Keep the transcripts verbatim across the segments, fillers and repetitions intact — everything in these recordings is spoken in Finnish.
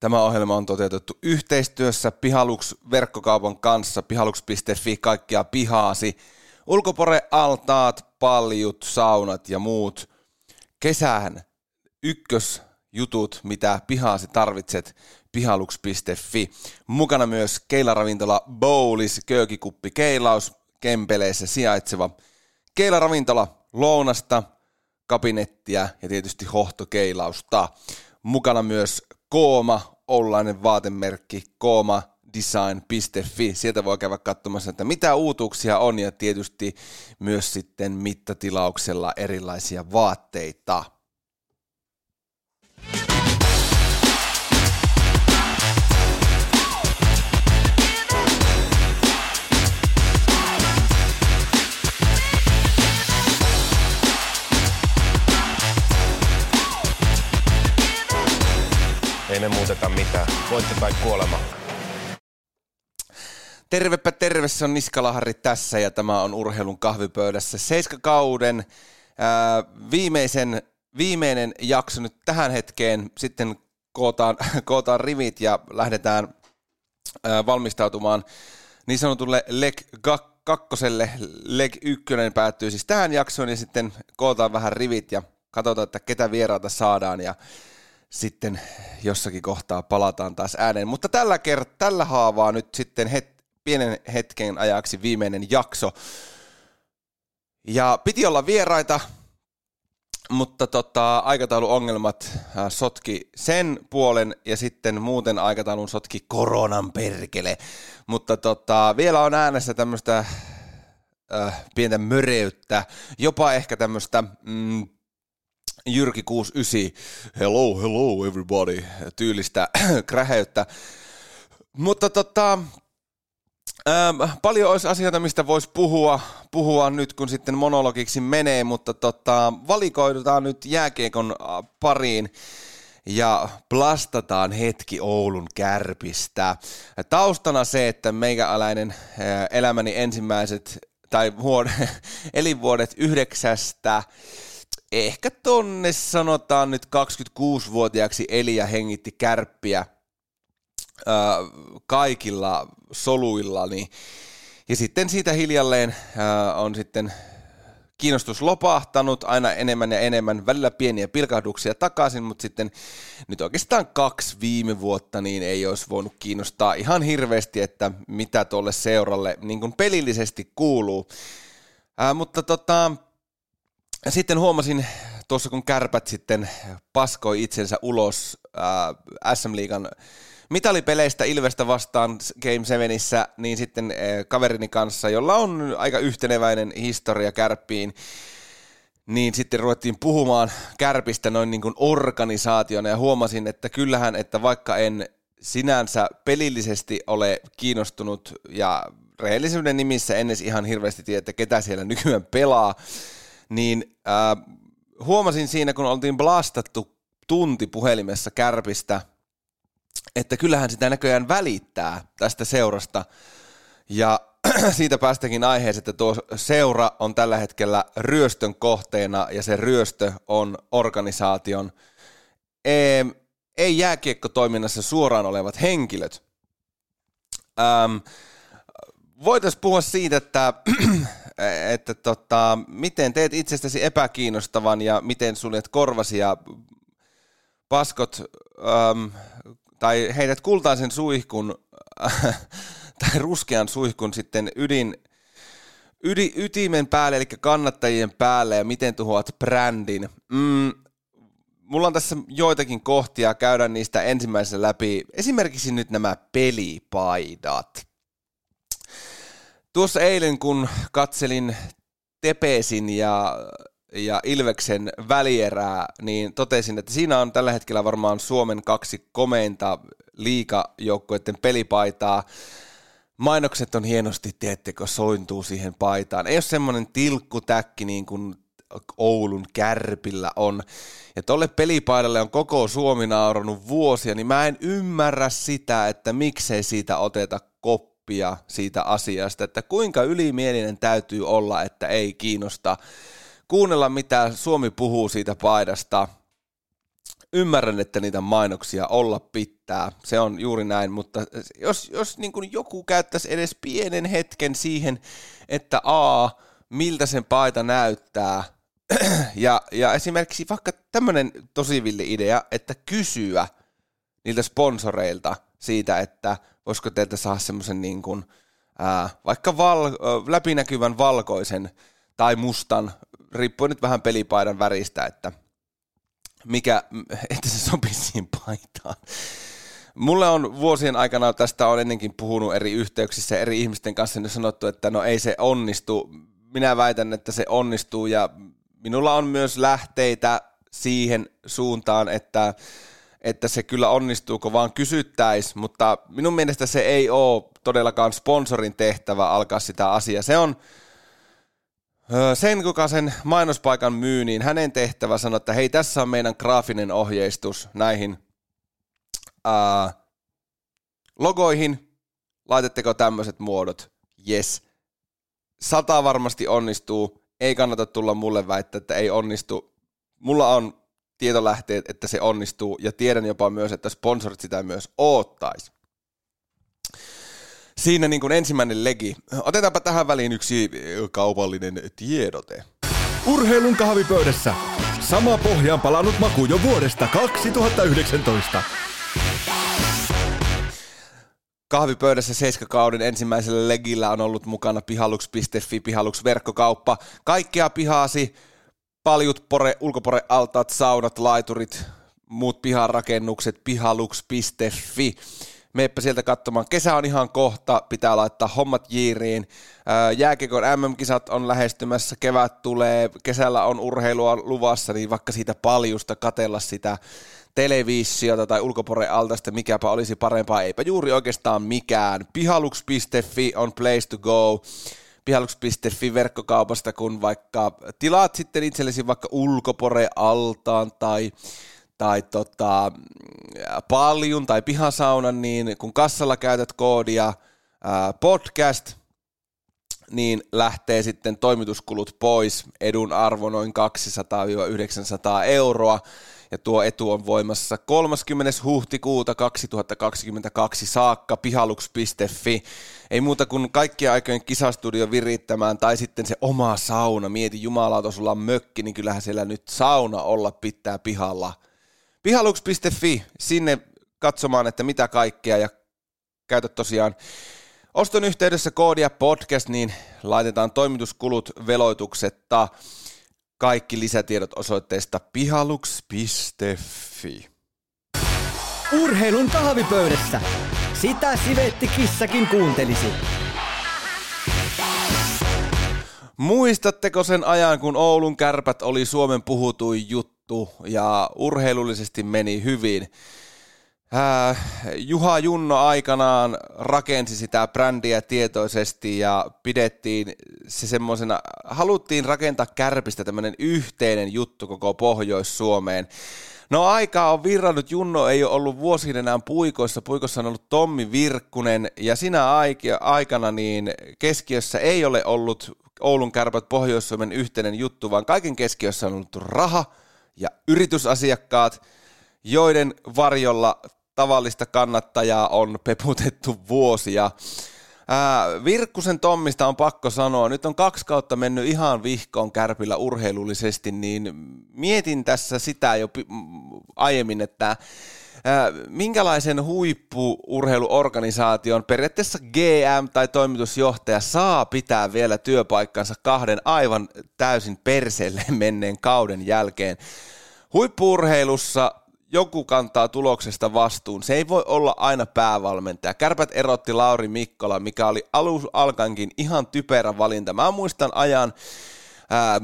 Tämä ohjelma on toteutettu yhteistyössä Pihalux-verkkokaupan kanssa, pihalux piste fi, kaikkia pihaasi. Ulkopore, altaat, paljut, saunat ja muut kesän ykkösjutut, mitä pihaasi tarvitset, pihalux piste fi. Mukana myös keilaravintola Boulis, Köökikuppi Keilaus, Kempeleissä sijaitseva keilaravintola, lounasta, kabinettia ja tietysti hohtokeilausta. Mukana myös Kooma, oulainen vaatemerkki, kooma design piste fi. Sieltä voi käydä katsomassa, että mitä uutuuksia on ja tietysti myös sitten mittatilauksella erilaisia vaatteita. Ei me muuteta mitään. Voitte tai kuolema. Tervepä terve, se on Niskalahari tässä ja tämä on Urheilun kahvipöydässä. Seiskakauden ää, viimeisen, viimeinen jakso nyt tähän hetkeen. Sitten kootaan, kootaan rivit ja lähdetään ää, valmistautumaan niin sanotulle leg kakkoselle. Leg ykkönen päättyy siis tähän jaksoon ja sitten kootaan vähän rivit ja katsotaan, että ketä vieraita saadaan ja sitten jossakin kohtaa palataan taas ääneen, mutta tällä kert- tällä haavaa nyt sitten het- pienen hetken ajaksi viimeinen jakso. Ja piti olla vieraita, mutta tota, aikatauluongelmat sotki sen puolen ja sitten muuten aikataulun sotki koronan perkele. Mutta tota, vielä on äänessä tämmöistä äh, pientä möreyttä, jopa ehkä tämmöistä... Mm, Jyrki kuusikymmentäyhdeksän, hello, hello everybody, tyylistä kräheyttä. Mutta tota, ähm, paljon olisi asioita, mistä voisi puhua, puhua nyt, kun sitten monologiksi menee, mutta tota, valikoidutaan nyt jääkiekon pariin ja plastataan hetki Oulun Kärpistä. Taustana se, että meikäläinen elämäni ensimmäiset tai vuod- elinvuodet yhdeksästä, ehkä tonne sanotaan nyt kaksikymmentäkuusivuotiaaksi eli ja hengitti Kärppiä öö, kaikilla soluillani. Ja sitten siitä hiljalleen öö, on sitten kiinnostus lopahtanut aina enemmän ja enemmän, välillä pieniä pilkahduksia takaisin, mutta sitten nyt oikeastaan kaksi viime vuotta niin ei olisi voinut kiinnostaa ihan hirveästi, että mitä tuolle seuralle niin kuin pelillisesti kuuluu. Öö, mutta tota... Sitten huomasin tuossa, kun Kärpät sitten paskoi itsensä ulos ää, äs äm-liigan mitalipeleistä Ilvestä vastaan Game sevenissä, niin sitten ää, kaverini kanssa, jolla on aika yhteneväinen historia Kärppiin, niin sitten ruvettiin puhumaan Kärpistä noin niin kuin organisaationa ja huomasin, että kyllähän, että vaikka en sinänsä pelillisesti ole kiinnostunut ja rehellisyyden nimissä en edes ihan hirveästi tiedä, että ketä siellä nykyään pelaa, niin äh, huomasin siinä, kun oltiin blastattu tunti puhelimessa Kärpistä, että kyllähän sitä näköjään välittää tästä seurasta. Ja siitä päästäkin aiheeseen, että tuo seura on tällä hetkellä ryöstön kohteena, ja se ryöstö on organisaation, ei, ei jääkiekkotoiminnassa suoraan olevat henkilöt. Ähm, Voitaisiin puhua siitä, että, että tota, miten teet itsestäsi epäkiinnostavan ja miten suljet korvasi ja paskot äm, tai heität kultaisen suihkun äh, tai ruskean suihkun sitten ydin, ydin, ytimen päälle, eli kannattajien päälle ja miten tuhoat brändin. Mm, mulla on tässä joitakin kohtia, käydään niistä ensimmäisenä läpi. Esimerkiksi nyt nämä pelipaidat. Tuossa eilen, kun katselin Tepesin ja, ja Ilveksen välierää, niin totesin, että siinä on tällä hetkellä varmaan Suomen kaksi komeinta liigajoukkueiden pelipaitaa. Mainokset on hienosti, teettekö, sointuu siihen paitaan. Ei ole semmoinen tilkkutäkki niin kuin Oulun Kärpillä on. Ja tolle pelipaidalle on koko Suomi naurannut vuosia, niin mä en ymmärrä sitä, että miksei siitä oteta koppia siitä asiasta, että kuinka ylimielinen täytyy olla, että ei kiinnosta kuunnella, mitä Suomi puhuu siitä paidasta, Ymmärrän, että niitä mainoksia olla pitää, se on juuri näin, mutta jos, jos niin kuin joku käyttäisi edes pienen hetken siihen, että a, miltä sen paita näyttää, ja, ja esimerkiksi vaikka tämmöinen tosi villi idea, että kysyä niiltä sponsoreilta siitä, että voisiko teiltä saada semmoisen niin kuin, ää, vaikka val, läpinäkyvän valkoisen tai mustan, riippuen nyt vähän pelipaidan väristä, että mikä, että se sopii siihen paitaan. Mulle on vuosien aikana, tästä on ennenkin puhunut eri yhteyksissä, eri ihmisten kanssa, niin sanottu, että no ei se onnistu. Minä väitän, että se onnistuu, ja minulla on myös lähteitä siihen suuntaan, että, että se kyllä onnistuu, kun vaan kysyttäis, mutta minun mielestä se ei ole todellakaan sponsorin tehtävä alkaa sitä asiaa. Se on sen, kuka sen mainospaikan myy, niin hänen tehtävä sanoa, että hei, tässä on meidän graafinen ohjeistus näihin ää, logoihin, laitetteko tämmöiset muodot, yes. Sata varmasti onnistuu, ei kannata tulla mulle väittää, että ei onnistu. Mulla on tietolähteet, että se onnistuu, ja tiedän jopa myös, että sponsorit sitä myös odottaisi. Siinä niin kuin ensimmäinen legi. Otetaanpa tähän väliin yksi kaupallinen tiedote. Urheilun kahvipöydässä. Sama pohjaan palannut maku jo vuodesta kaksituhattayhdeksäntoista. Kahvipöydässä seiskakauden ensimmäisellä legillä on ollut mukana pihaluks piste fi, pihaluks-verkkokauppa. Kaikkea pihaasi, paljut pore, ulkoporealtaat, saunat, laiturit, muut piharakennukset, pihaluks piste fi. Meepä sieltä katsomaan. Kesä on ihan kohta, pitää laittaa hommat jiiriin. Jääkiekon äm äm-kisat on lähestymässä, kevät tulee, kesällä on urheilua luvassa, niin vaikka siitä paljusta katella sitä televisiota tai ulkoporealtaista, mikäpä olisi parempaa, eipä juuri oikeastaan mikään. Pihaluks piste fi on place to go. Pihaluks piste fi verkkokaupasta, kun vaikka tilaat sitten itsellesi vaikka ulkoporealtaan tai tai tota, paljun tai pihasaunan, niin kun kassalla käytät koodia ää, podcast, niin lähtee sitten toimituskulut pois, edun arvo noin kaksisataa yhdeksänsataa euroa, ja tuo etu on voimassa kolmaskymmenes huhtikuuta kaksituhattakaksikymmentäkaksi saakka, pihaluks piste fi. Ei muuta kuin kaikkien aikojen kisastudio virittämään, tai sitten se oma sauna, mieti jumalauta, sulla on mökki, niin kyllähän siellä nyt sauna olla pitää pihalla. Pihaluks piste fi, sinne katsomaan, että mitä kaikkea, ja käytä tosiaan oston yhteydessä koodia podcast, niin laitetaan toimituskulut veloituksetta. Kaikki lisätiedot osoitteesta pihaluks piste fi. Urheilun kahvipöydässä. Sitä sivetti kissakin kuuntelisi. Muistatteko sen ajan, kun Oulun Kärpät oli Suomen puhutuin juttu? Ja urheilullisesti meni hyvin. Ää, Juha Junno aikanaan rakensi sitä brändiä tietoisesti ja pidettiin se semmoisena, haluttiin rakentaa Kärpistä tämmöinen yhteinen juttu koko Pohjois-Suomeen. No aikaa on virrannut, Junno ei ole ollut vuosiin enää Puikoissa, Puikossa on ollut Tommi Virkkunen ja sinä aikana niin keskiössä ei ole ollut Oulun Kärpät Pohjois-Suomen yhteinen juttu, vaan kaiken keskiössä on ollut raha ja yritysasiakkaat, joiden varjolla tavallista kannattajaa on peputettu vuosia. Ää, Virkkusen Tommista on pakko sanoa, nyt on kaksi kautta mennyt ihan vihkoon Kärpillä urheilullisesti, niin mietin tässä sitä jo pi- aiemmin, että ää, minkälaisen huippu-urheiluorganisaation periaatteessa G M tai toimitusjohtaja saa pitää vielä työpaikkansa kahden aivan täysin perseelle menneen kauden jälkeen. Huippu-urheilussa joku kantaa tuloksesta vastuun. Se ei voi olla aina päävalmentaja. Kärpät erotti Lauri Mikkola, mikä oli alus alkaenkin ihan typerä valinta. Mä muistan ajan, ää,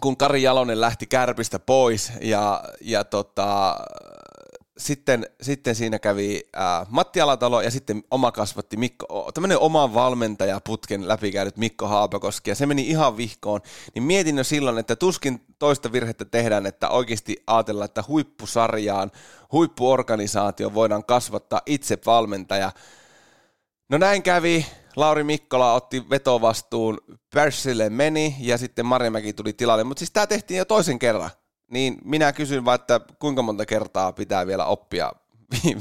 kun Kari Jalonen lähti Kärpistä pois ja, ja tota, sitten, sitten siinä kävi ää, Matti Alatalo ja sitten oma kasvatti Mikko, tämmöinen oman valmentajaputken läpikäynyt Mikko Haapakoski ja se meni ihan vihkoon. Niin mietin jo silloin, että tuskin toista virhettä tehdään, että oikeasti ajatellaan, että huippusarjaan, huippuorganisaatio voidaan kasvattaa itse valmentaja. No näin kävi, Lauri Mikkola otti vetovastuun, Persille meni ja sitten Marjamäki tuli tilalle, mutta siis tämä tehtiin jo toisen kerran. niin minä kysyn vaan, että kuinka monta kertaa pitää vielä oppia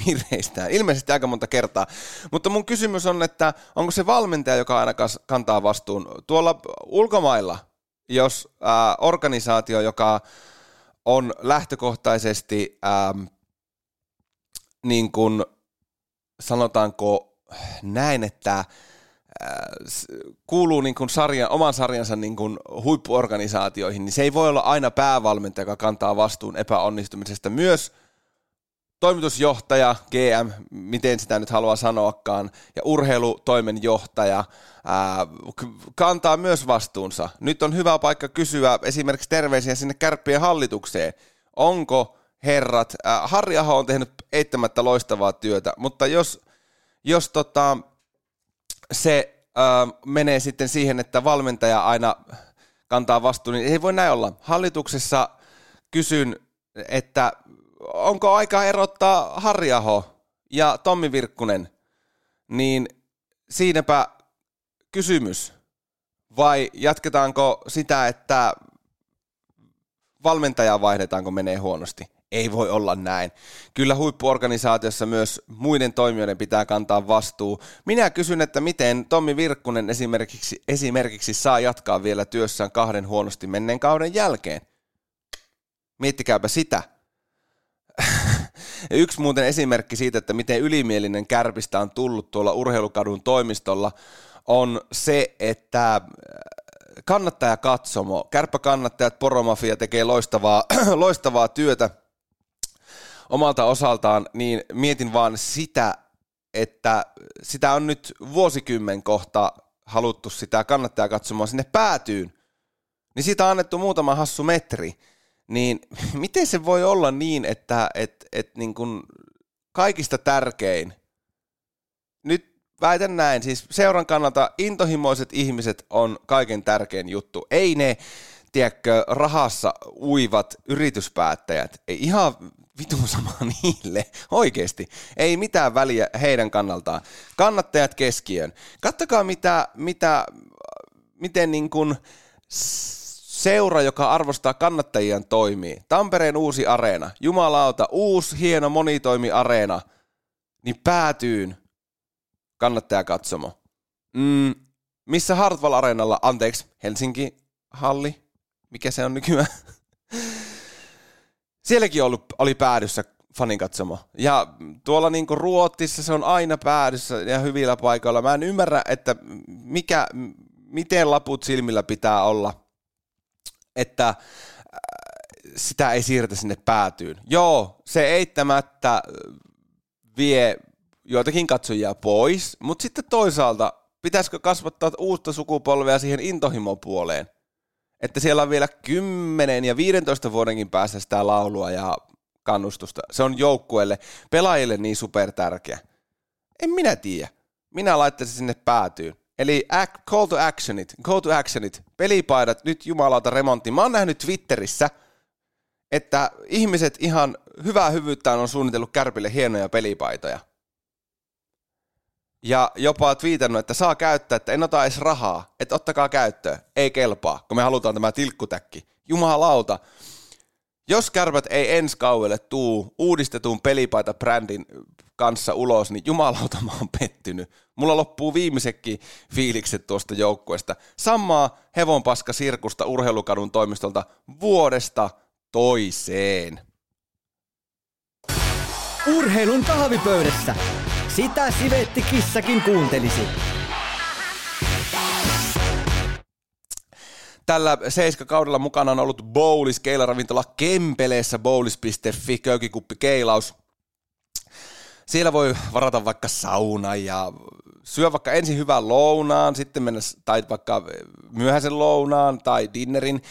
virheistään. Ilmeisesti aika monta kertaa. Mutta mun kysymys on, että onko se valmentaja, joka aina kantaa vastuun tuolla ulkomailla, jos ää, organisaatio, joka on lähtökohtaisesti ää, niin kuin sanotaanko näin, että kuuluu niin kuin sarjan, oman sarjansa niin kuin huippuorganisaatioihin, niin se ei voi olla aina päävalmentaja, joka kantaa vastuun epäonnistumisesta. Myös toimitusjohtaja, G M, miten sitä nyt haluaa sanoakaan, ja urheilutoimenjohtaja ää, kantaa myös vastuunsa. Nyt on hyvä paikka kysyä esimerkiksi terveisiä sinne Kärppien hallitukseen. Onko herrat, ää, Harri Aho on tehnyt eittämättä loistavaa työtä, mutta jos, jos tota... se äh, menee sitten siihen, että valmentaja aina kantaa vastuun, niin ei voi näin olla. Hallituksessa kysyn, että onko aika erottaa Harri Aho ja Tommi Virkkunen, niin siinäpä kysymys. Vai jatketaanko sitä, että valmentajaa vaihdetaan, kun menee huonosti? Ei voi olla näin. Kyllä huippuorganisaatiossa myös muiden toimijoiden pitää kantaa vastuu. Minä kysyn, että miten Tommi Virkkunen esimerkiksi, esimerkiksi saa jatkaa vielä työssään kahden huonosti menneen kauden jälkeen. Miettikääpä sitä. Yksi muuten esimerkki siitä, että miten ylimielinen Kärpistä on tullut tuolla Urheilukadun toimistolla, on se, että kannattajakatsomo, kärppäkannattajat, Poromafia tekee loistavaa, loistavaa työtä omalta osaltaan, niin mietin vaan sitä, että sitä on nyt vuosikymmen kohta haluttu sitä kannattaa katsomaan sinne päätyyn, niin siitä on annettu muutama hassu metri, niin miten se voi olla niin, että et, et niin kuin kaikista tärkein, nyt väitän näin, siis seuran kannalta intohimoiset ihmiset on kaiken tärkein juttu, ei ne tiedätkö, rahassa uivat yrityspäättäjät, ei ihan vitun sama niille, oikeasti, ei mitään väliä heidän kannaltaan. Kannattajat keskiöön. Katsokaa mitä, mitä, miten niin kuin seura, joka arvostaa kannattajiaan, toimii. Tampereen uusi areena, jumalauta, uusi hieno monitoimiareena, niin päätyyn kannattajakatsomo. Mm, missä Hartwall-areenalla, anteeksi, Helsinki-halli, mikä se on nykyään? Sielläkin oli, oli päädyssä faninkatsomo. Ja tuolla niinku Ruotsissa se on aina päädyssä ja hyvillä paikoilla. Mä en ymmärrä, että mikä, miten laput silmillä pitää olla, että sitä ei siirretä sinne päätyyn. Joo, se eittämättä vie joitakin katsojia pois, mutta sitten toisaalta pitäisikö kasvattaa uutta sukupolvea siihen intohimopuoleen? Että siellä on vielä kymmenen ja viidentoista vuodenkin päässä sitä laulua ja kannustusta. Se on joukkueelle, pelaajille niin supertärkeä. En minä tiedä. Minä laittaisin sinne päätyyn. Eli call to actionit, go to actionit, pelipaidat, nyt jumalauta remontti. Mä oon nähnyt Twitterissä, että ihmiset ihan hyvää hyvyyttään on suunnitellut Kärpille hienoja pelipaitoja. Ja jopa twiitannut, että saa käyttää, että en ota edes rahaa, että ottakaa käyttöön, ei kelpaa, kun me halutaan tämä tilkkutäkki. Jumalauta, jos Kärpät ei ensi kaudelle tuu uudistetun pelipaita-brändin kanssa ulos, niin jumalauta mä oon pettynyt. Mulla loppuu viimeisetkin fiilikset tuosta joukkueesta. Samaa hevonpaskasirkusta Urheilukadun toimistolta vuodesta toiseen. Urheilun kahvipöydässä. Sitä sivetti kissakin kuuntelisi. Tällä seiska-kaudella mukana on ollut Boulis, keilaravintola Kempeleessä, boulis piste fi, köykikuppi keilaus. Siellä voi varata vaikka sauna ja syö vaikka ensin hyvän lounaan, sitten mennä tai vaikka myöhäisen lounaan tai dinnerin.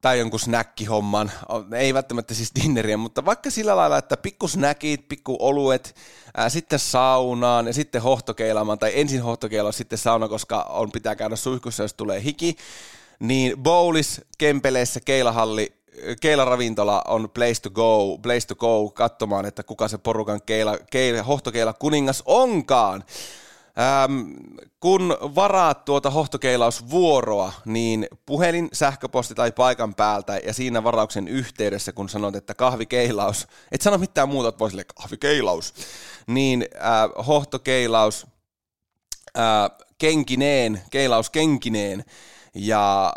Tai jonkun snäkkihomman, ei välttämättä siis dinneriä, mutta vaikka sillä lailla, että pikkusnäkit, pikkuoluet, ää, sitten saunaan ja sitten hohtokeilamaan, tai ensin hohtokeilaan, sitten sauna, koska on pitää käydä suihkussa, jos tulee hiki, niin Boulis, Kempeleessä, keilahalli, keilaravintola on place to go, place to go katsomaan, että kuka se porukan keila, keila, hohtokeila kuningas onkaan. Ähm, kun varaat tuota hohtokeilausvuoroa, niin puhelin, sähköposti tai paikan päältä ja siinä varauksen yhteydessä, kun sanot, että kahvikeilaus, et sano mitään muuta, että voi sille kahvikeilaus, niin äh, hohtokeilaus äh, kenkineen, keilauskenkineen ja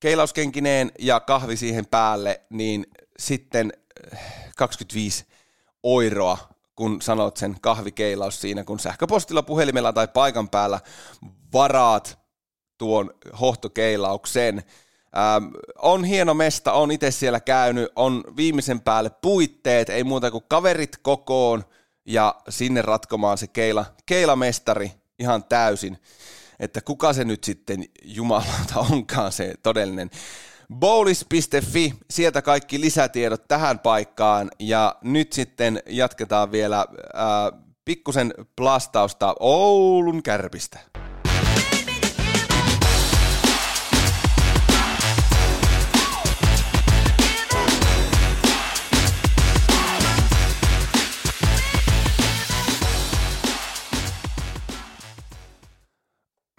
keilauskenkineen ja kahvi siihen päälle, niin sitten kaksikymmentäviisi euroa, kun sanot sen kahvikeilaus siinä, kun sähköpostilla, puhelimella tai paikan päällä varaat tuon hohtokeilauksen. Ähm, on hieno mesta, on itse siellä käynyt, on viimeisen päälle puitteet, ei muuta kuin kaverit kokoon ja sinne ratkomaan se keila, keilamestari ihan täysin, että kuka se nyt sitten jumalauta onkaan se todellinen. bowlis piste fi, sieltä kaikki lisätiedot tähän paikkaan, ja nyt sitten jatketaan vielä ää, pikkusen plastausta Oulun Kärpistä.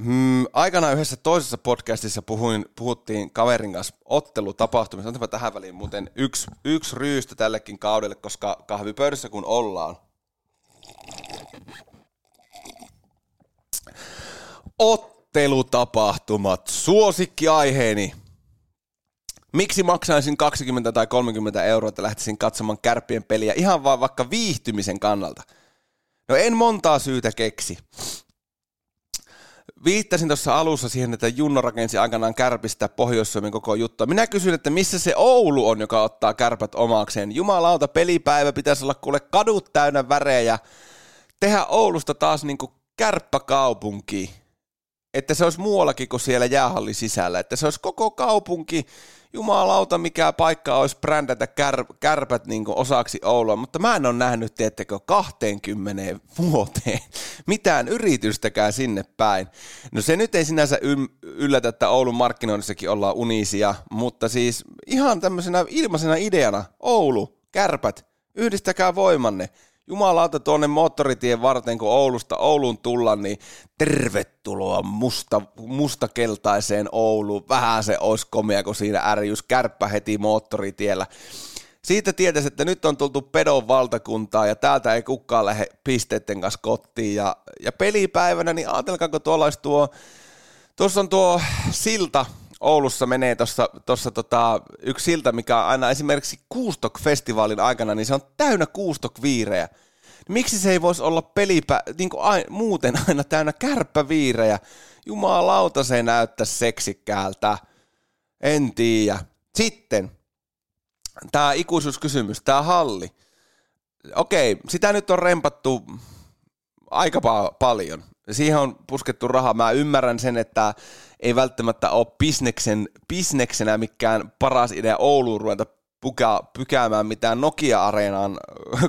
Mm, aikana yhdessä toisessa podcastissa puhuin, puhuttiin kaverin kanssa ottelutapahtumista. Otetaanpa tähän väliin muuten yksi, yksi ryystö tällekin kaudelle, koska kahvipöydässä kun ollaan. Ottelutapahtumat, suosikkiaiheeni. Miksi maksaisin kaksikymmentä tai kolmekymmentä euroa, että lähtisin katsomaan Kärppien peliä ihan vaan vaikka viihtymisen kannalta? No en montaa syytä keksi. Viittasin tuossa alussa siihen, että Junno rakensi aikanaan Kärpistä Pohjois-Suomen koko juttua. Minä kysyn, että missä se Oulu on, joka ottaa Kärpät omakseen. Jumalauta, pelipäivä pitäisi olla kuule kadut täynnä värejä. Tehdä Oulusta taas niin kuin kärppäkaupunki. Että se olisi muuallakin kuin siellä jäähallin sisällä. Että se olisi koko kaupunki. Jumalauta, mikä paikka olisi brändätä kär, Kärpät niin kuin osaksi Oulua. Mutta mä en ole nähnyt, teettekö, kaksikymmentä vuoteen mitään yritystäkään sinne päin. No se nyt ei sinänsä yllätä, että Oulun markkinoinnissakin ollaan unisia, mutta siis ihan tämmöisenä ilmaisena ideana Oulu, Kärpät, yhdistäkää voimanne. Jumalauta, tuonne moottoritien varten, kun Oulusta Ouluun tullaan, niin tervetuloa musta, mustakeltaiseen Ouluun. Vähän se olisi komea, kun siinä ärjys kärppä heti moottoritiellä. Siitä tietäisi, että nyt on tultu pedon valtakuntaa ja täältä ei kukaan lähde pisteiden kanssa kotiin. Ja, ja pelipäivänä, niin ajatelkaa, kun tuolla olisi tuo, tuossa on tuo silta, Oulussa menee tuossa, tuossa tota, yksi silta, mikä on aina esimerkiksi Kuustok-festivaalin aikana, niin se on täynnä Kuustok-viirejä. Miksi se ei voisi olla pelipä, niin kuin aina, muuten aina täynnä kärppäviirejä? Jumalauta, se näyttäisi seksikkäältä. En tiedä. Sitten, tämä ikuisuuskysymys, tämä halli. Okei, sitä nyt on rempattu aika pa- paljon. Siihen on puskettu rahaa. Mä ymmärrän sen, että ei välttämättä ole bisneksen, bisneksenä mikään paras idea Ouluun ruveta puka, pykäämään mitään Nokia-areenan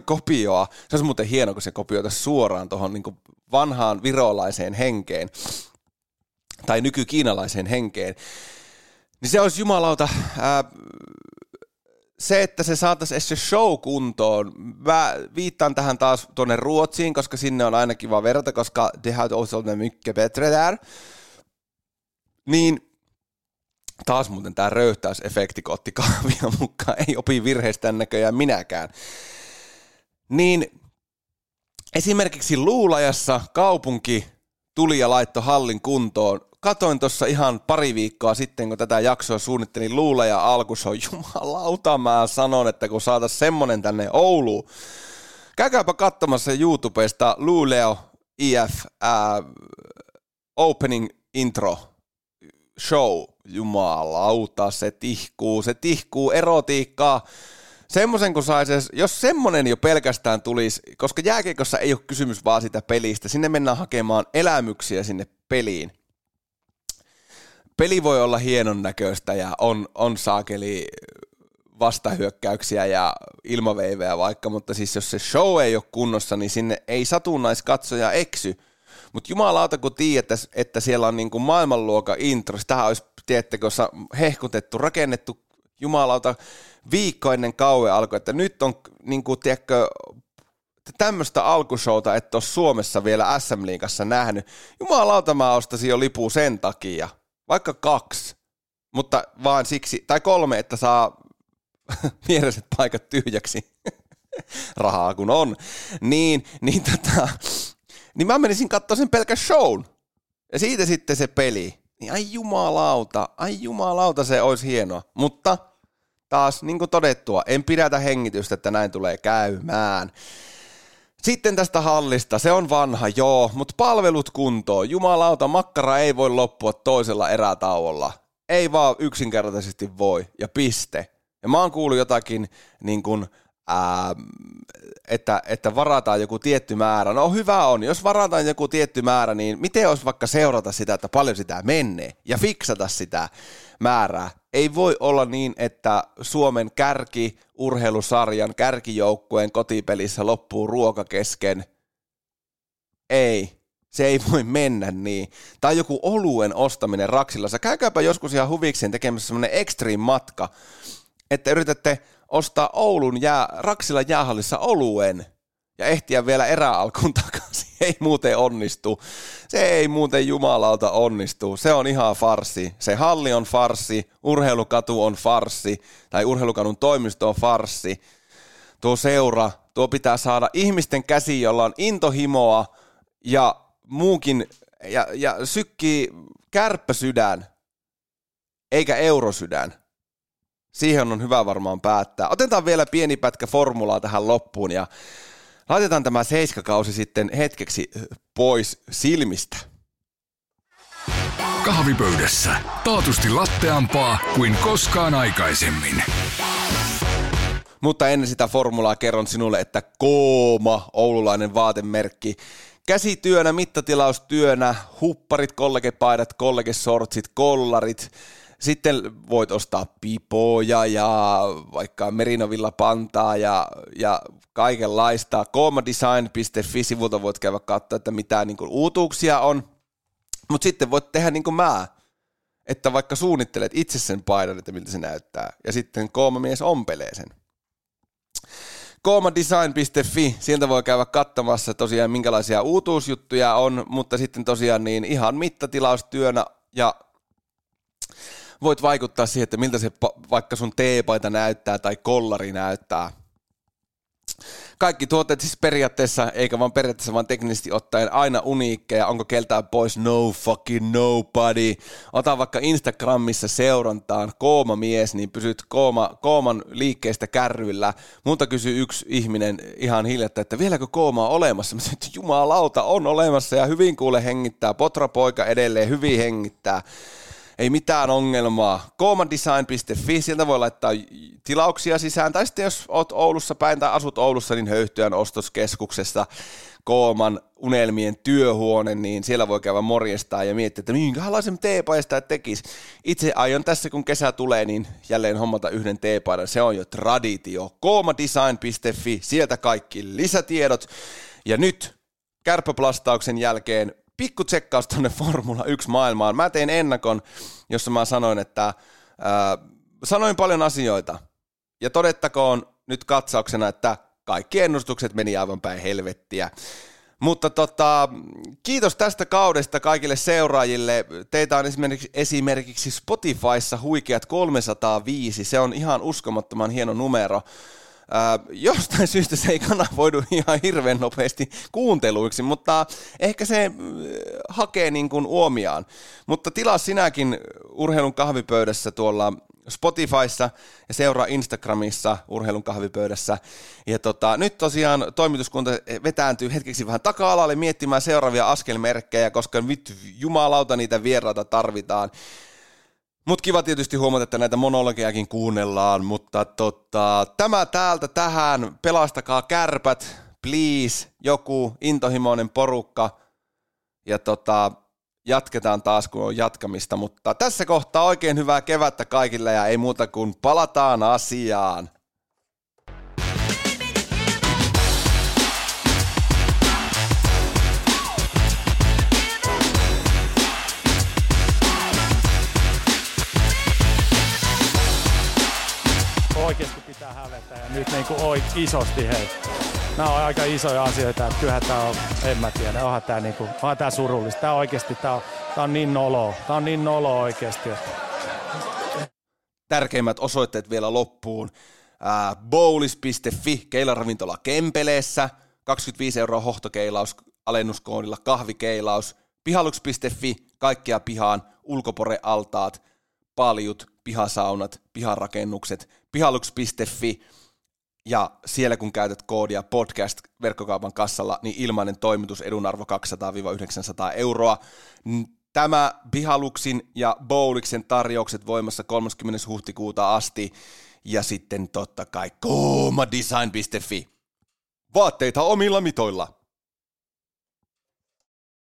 kopioa. Se olisi muuten hieno, kun se kopioitaisi suoraan tuohon niin kuin vanhaan virolaiseen henkeen tai nykykiinalaiseen henkeen. Niin se olisi jumalauta. Ää, Se, että se saataisiin edes se show kuntoon, mä viittaan tähän taas tuonne Ruotsiin, koska sinne on aina kiva verrata, koska de har också mycket bättre där. Niin taas muuten tämä röyhtäysefekti, kun otti kahvia mukaan, ei opi virheistä näköjään minäkään. Niin esimerkiksi Luulajassa kaupunki tuli ja laittoi hallin kuntoon. Katoin tuossa ihan pari viikkoa sitten, kun tätä jaksoa suunnittelin Luulaja alku, se on jumalauta, mä sanon, että kun saataisiin semmonen tänne Ouluun. Käykääpä katsomassa YouTubesta Luuleo I F ää, opening intro show. Jumalauta, se tihkuu, se tihkuu erotiikkaa. Semmoisen kun saisi, jos semmonen jo pelkästään tulisi, koska jääkiekossa ei ole kysymys vaan sitä pelistä, sinne mennään hakemaan elämyksiä sinne peliin. Peli voi olla hienon näköistä ja on, on saakeli vastahyökkäyksiä ja ilmaveivejä vaikka, mutta siis jos se show ei ole kunnossa, niin sinne ei satunnaiskatsoja eksy. Mutta jumalauta, kun tiedät, että siellä on niinku maailmanluokan intro, tähän olisi, tiedättekö, hehkutettu, rakennettu jumalauta viikko ennen kauan alkoi, että nyt on, niinku, tiedätkö, tämmöistä alkushouta et ole Suomessa vielä äs äm-liigassa nähnyt. Jumalauta, mä ostasin jo lipu sen takia, vaikka kaksi, mutta vaan siksi, tai kolme, että saa viereiset paikat tyhjäksi, rahaa kun on, niin, niin, tota, niin mä menisin katsoa sen pelkä shown, ja siitä sitten se peli, niin ai jumalauta, ai jumalauta se olisi hienoa, mutta taas niin kuin todettua, en pidätä hengitystä, että näin tulee käymään. Sitten tästä hallista, se on vanha, joo, mutta palvelut kuntoon. Jumalauta, makkara ei voi loppua toisella erätauolla. Ei vaan yksinkertaisesti voi, ja piste. Ja mä oon kuullut jotakin, niin kun, ää, että, että varataan joku tietty määrä. No hyvä on, jos varataan joku tietty määrä, niin miten olisi vaikka seurata sitä, että paljon sitä menee, ja fiksata sitä määrää. Ei voi olla niin, että Suomen kärki urheilusarjan kärkijoukkueen kotipelissä loppuu ruoka kesken. Ei, se ei voi mennä niin. Tai joku oluen ostaminen Raksilassa. Käykääpä joskus ihan huvikseen tekemässä semmoinen extreme matka, että yritätte ostaa Oulun jää, Raksilan jäähallissa oluen ja ehtiä vielä eräalkuun takaisin. Ei muuten onnistu. Se ei muuten jumalauta onnistu. Se on ihan farssi. Se halli on farssi, urheilukatu on farssi, tai urheilukadun toimisto on farssi. Tuo seura, tuo pitää saada ihmisten käsiin, jolla on intohimoa ja muukin, ja, ja sykkii kärppäsydän, eikä eurosydän. Siihen on hyvä varmaan päättää. Otetaan vielä pieni pätkä formulaa tähän loppuun, ja laitetaan tämä seiskakausi sitten hetkeksi pois silmistä. Kahvipöydässä taatusti latteampaa kuin koskaan aikaisemmin. Mutta ennen sitä formulaa kerron sinulle, että Kooma, oululainen vaatemerkki, käsityönä, mittatilaustyönä, hupparit, kollegepaidat, kollegesortsit, kollarit. Sitten voit ostaa pipoja ja vaikka Merinovilla pantaa ja, ja kaikenlaista. koomadesign piste fi-sivulta voit käydä katsoa, että mitä niin kuin uutuuksia on. Mutta sitten voit tehdä niin kuin mä, että vaikka suunnittelet itse sen paidan, että miltä se näyttää. Ja sitten koomamies ompelee sen. koomadesign piste fi, sieltä voi käydä katsomassa tosiaan minkälaisia uutuusjuttuja on, mutta sitten tosiaan niin ihan mittatilaustyönä ja voit vaikuttaa siihen, että miltä se vaikka sun teepaita näyttää tai kollari näyttää. Kaikki tuotteet siis periaatteessa, eikä vaan periaatteessa, vaan teknisesti ottaen aina uniikkeja. Onko keltään pois? No fucking nobody. Ota vaikka Instagramissa seurantaan koomamies, niin pysyt kooma, kooman liikkeestä kärryillä. Multa kysyi yksi ihminen ihan hiljattain, että vieläkö kooma on olemassa? Mä sanoin, että jumalauta on olemassa ja hyvin kuule hengittää. Potrapoika edelleen hyvin hengittää. Ei mitään ongelmaa. koomadesign piste fi, sieltä voi laittaa tilauksia sisään, tai sitten jos olet Oulussa päin tai asut Oulussa, niin Höyhtyän ostoskeskuksessa Kooman unelmien työhuone, niin siellä voi käydä morjestaan ja miettiä, että minkälaisen teepaista tekisi. Itse aion tässä, kun kesä tulee, niin jälleen hommata yhden teepaidan, se on jo traditio. koomadesign piste fi, sieltä kaikki lisätiedot, ja nyt kärppäplastauksen jälkeen pikku tsekkaus tuonne Formula yksi maailmaan. Mä tein ennakon, jossa mä sanoin, että ää, sanoin paljon asioita. Ja todettakoon nyt katsauksena, että kaikki ennustukset meni aivan päin helvettiä. Mutta tota, kiitos tästä kaudesta kaikille seuraajille. Teitä on esimerkiksi, esimerkiksi Spotifyssa huikeat kolmesataaviisi. Se on ihan uskomattoman hieno numero. Äh, jostain syystä se ei kanavoidu ihan hirveän nopeasti kuunteluiksi, mutta ehkä se äh, hakee niin kuin uomiaan. Mutta tilaa sinäkin Urheilun kahvipöydässä tuolla Spotifyssa ja seuraa Instagramissa Urheilun kahvipöydässä. Ja tota, nyt tosiaan toimituskunta vetääntyy hetkeksi vähän taka-alalle miettimään seuraavia askelmerkkejä, koska vittu jumalauta niitä vieraita tarvitaan. Mut kiva tietysti huomata, että näitä monologejakin kuunnellaan, mutta tota, tämä täältä tähän, pelastakaa kärpät, please, joku intohimoinen porukka, ja tota, jatketaan taas, kun on jatkamista, mutta tässä kohtaa oikein hyvää kevättä kaikille, ja ei muuta kuin palataan asiaan. Oikeasti pitää hävetä ja nyt niin kuin isosti hei. nämä on aika isoja asioita, että kyllähän tämä on, en mä tiedä, onhan tämä, niinku, onhan tämä surullista. Tämä oikeasti, tämä on, tämä on niin noloa, tämä on niin noloa oikeasti. Tärkeimmät osoitteet vielä loppuun. Uh, bowlis piste fi, keilaravintola Kempeleessä, kaksikymmentäviisi euroa hohtokeilaus, alennuskoodilla kahvikeilaus, pihaluks piste fi, kaikkea pihaan, ulkoporealtaat, paljut, pihasaunat, piharakennukset, pihaluks piste fi, ja siellä kun käytät koodia podcast verkkokaupan kassalla, niin ilmainen toimitus edunarvo kaksisataa yhdeksänsataa euroa. Tämä Pihaluksin ja Bowliksen tarjoukset voimassa kolmaskymmenes huhtikuuta asti, ja sitten totta kai koomadesign piste fi. Vaatteita omilla mitoilla.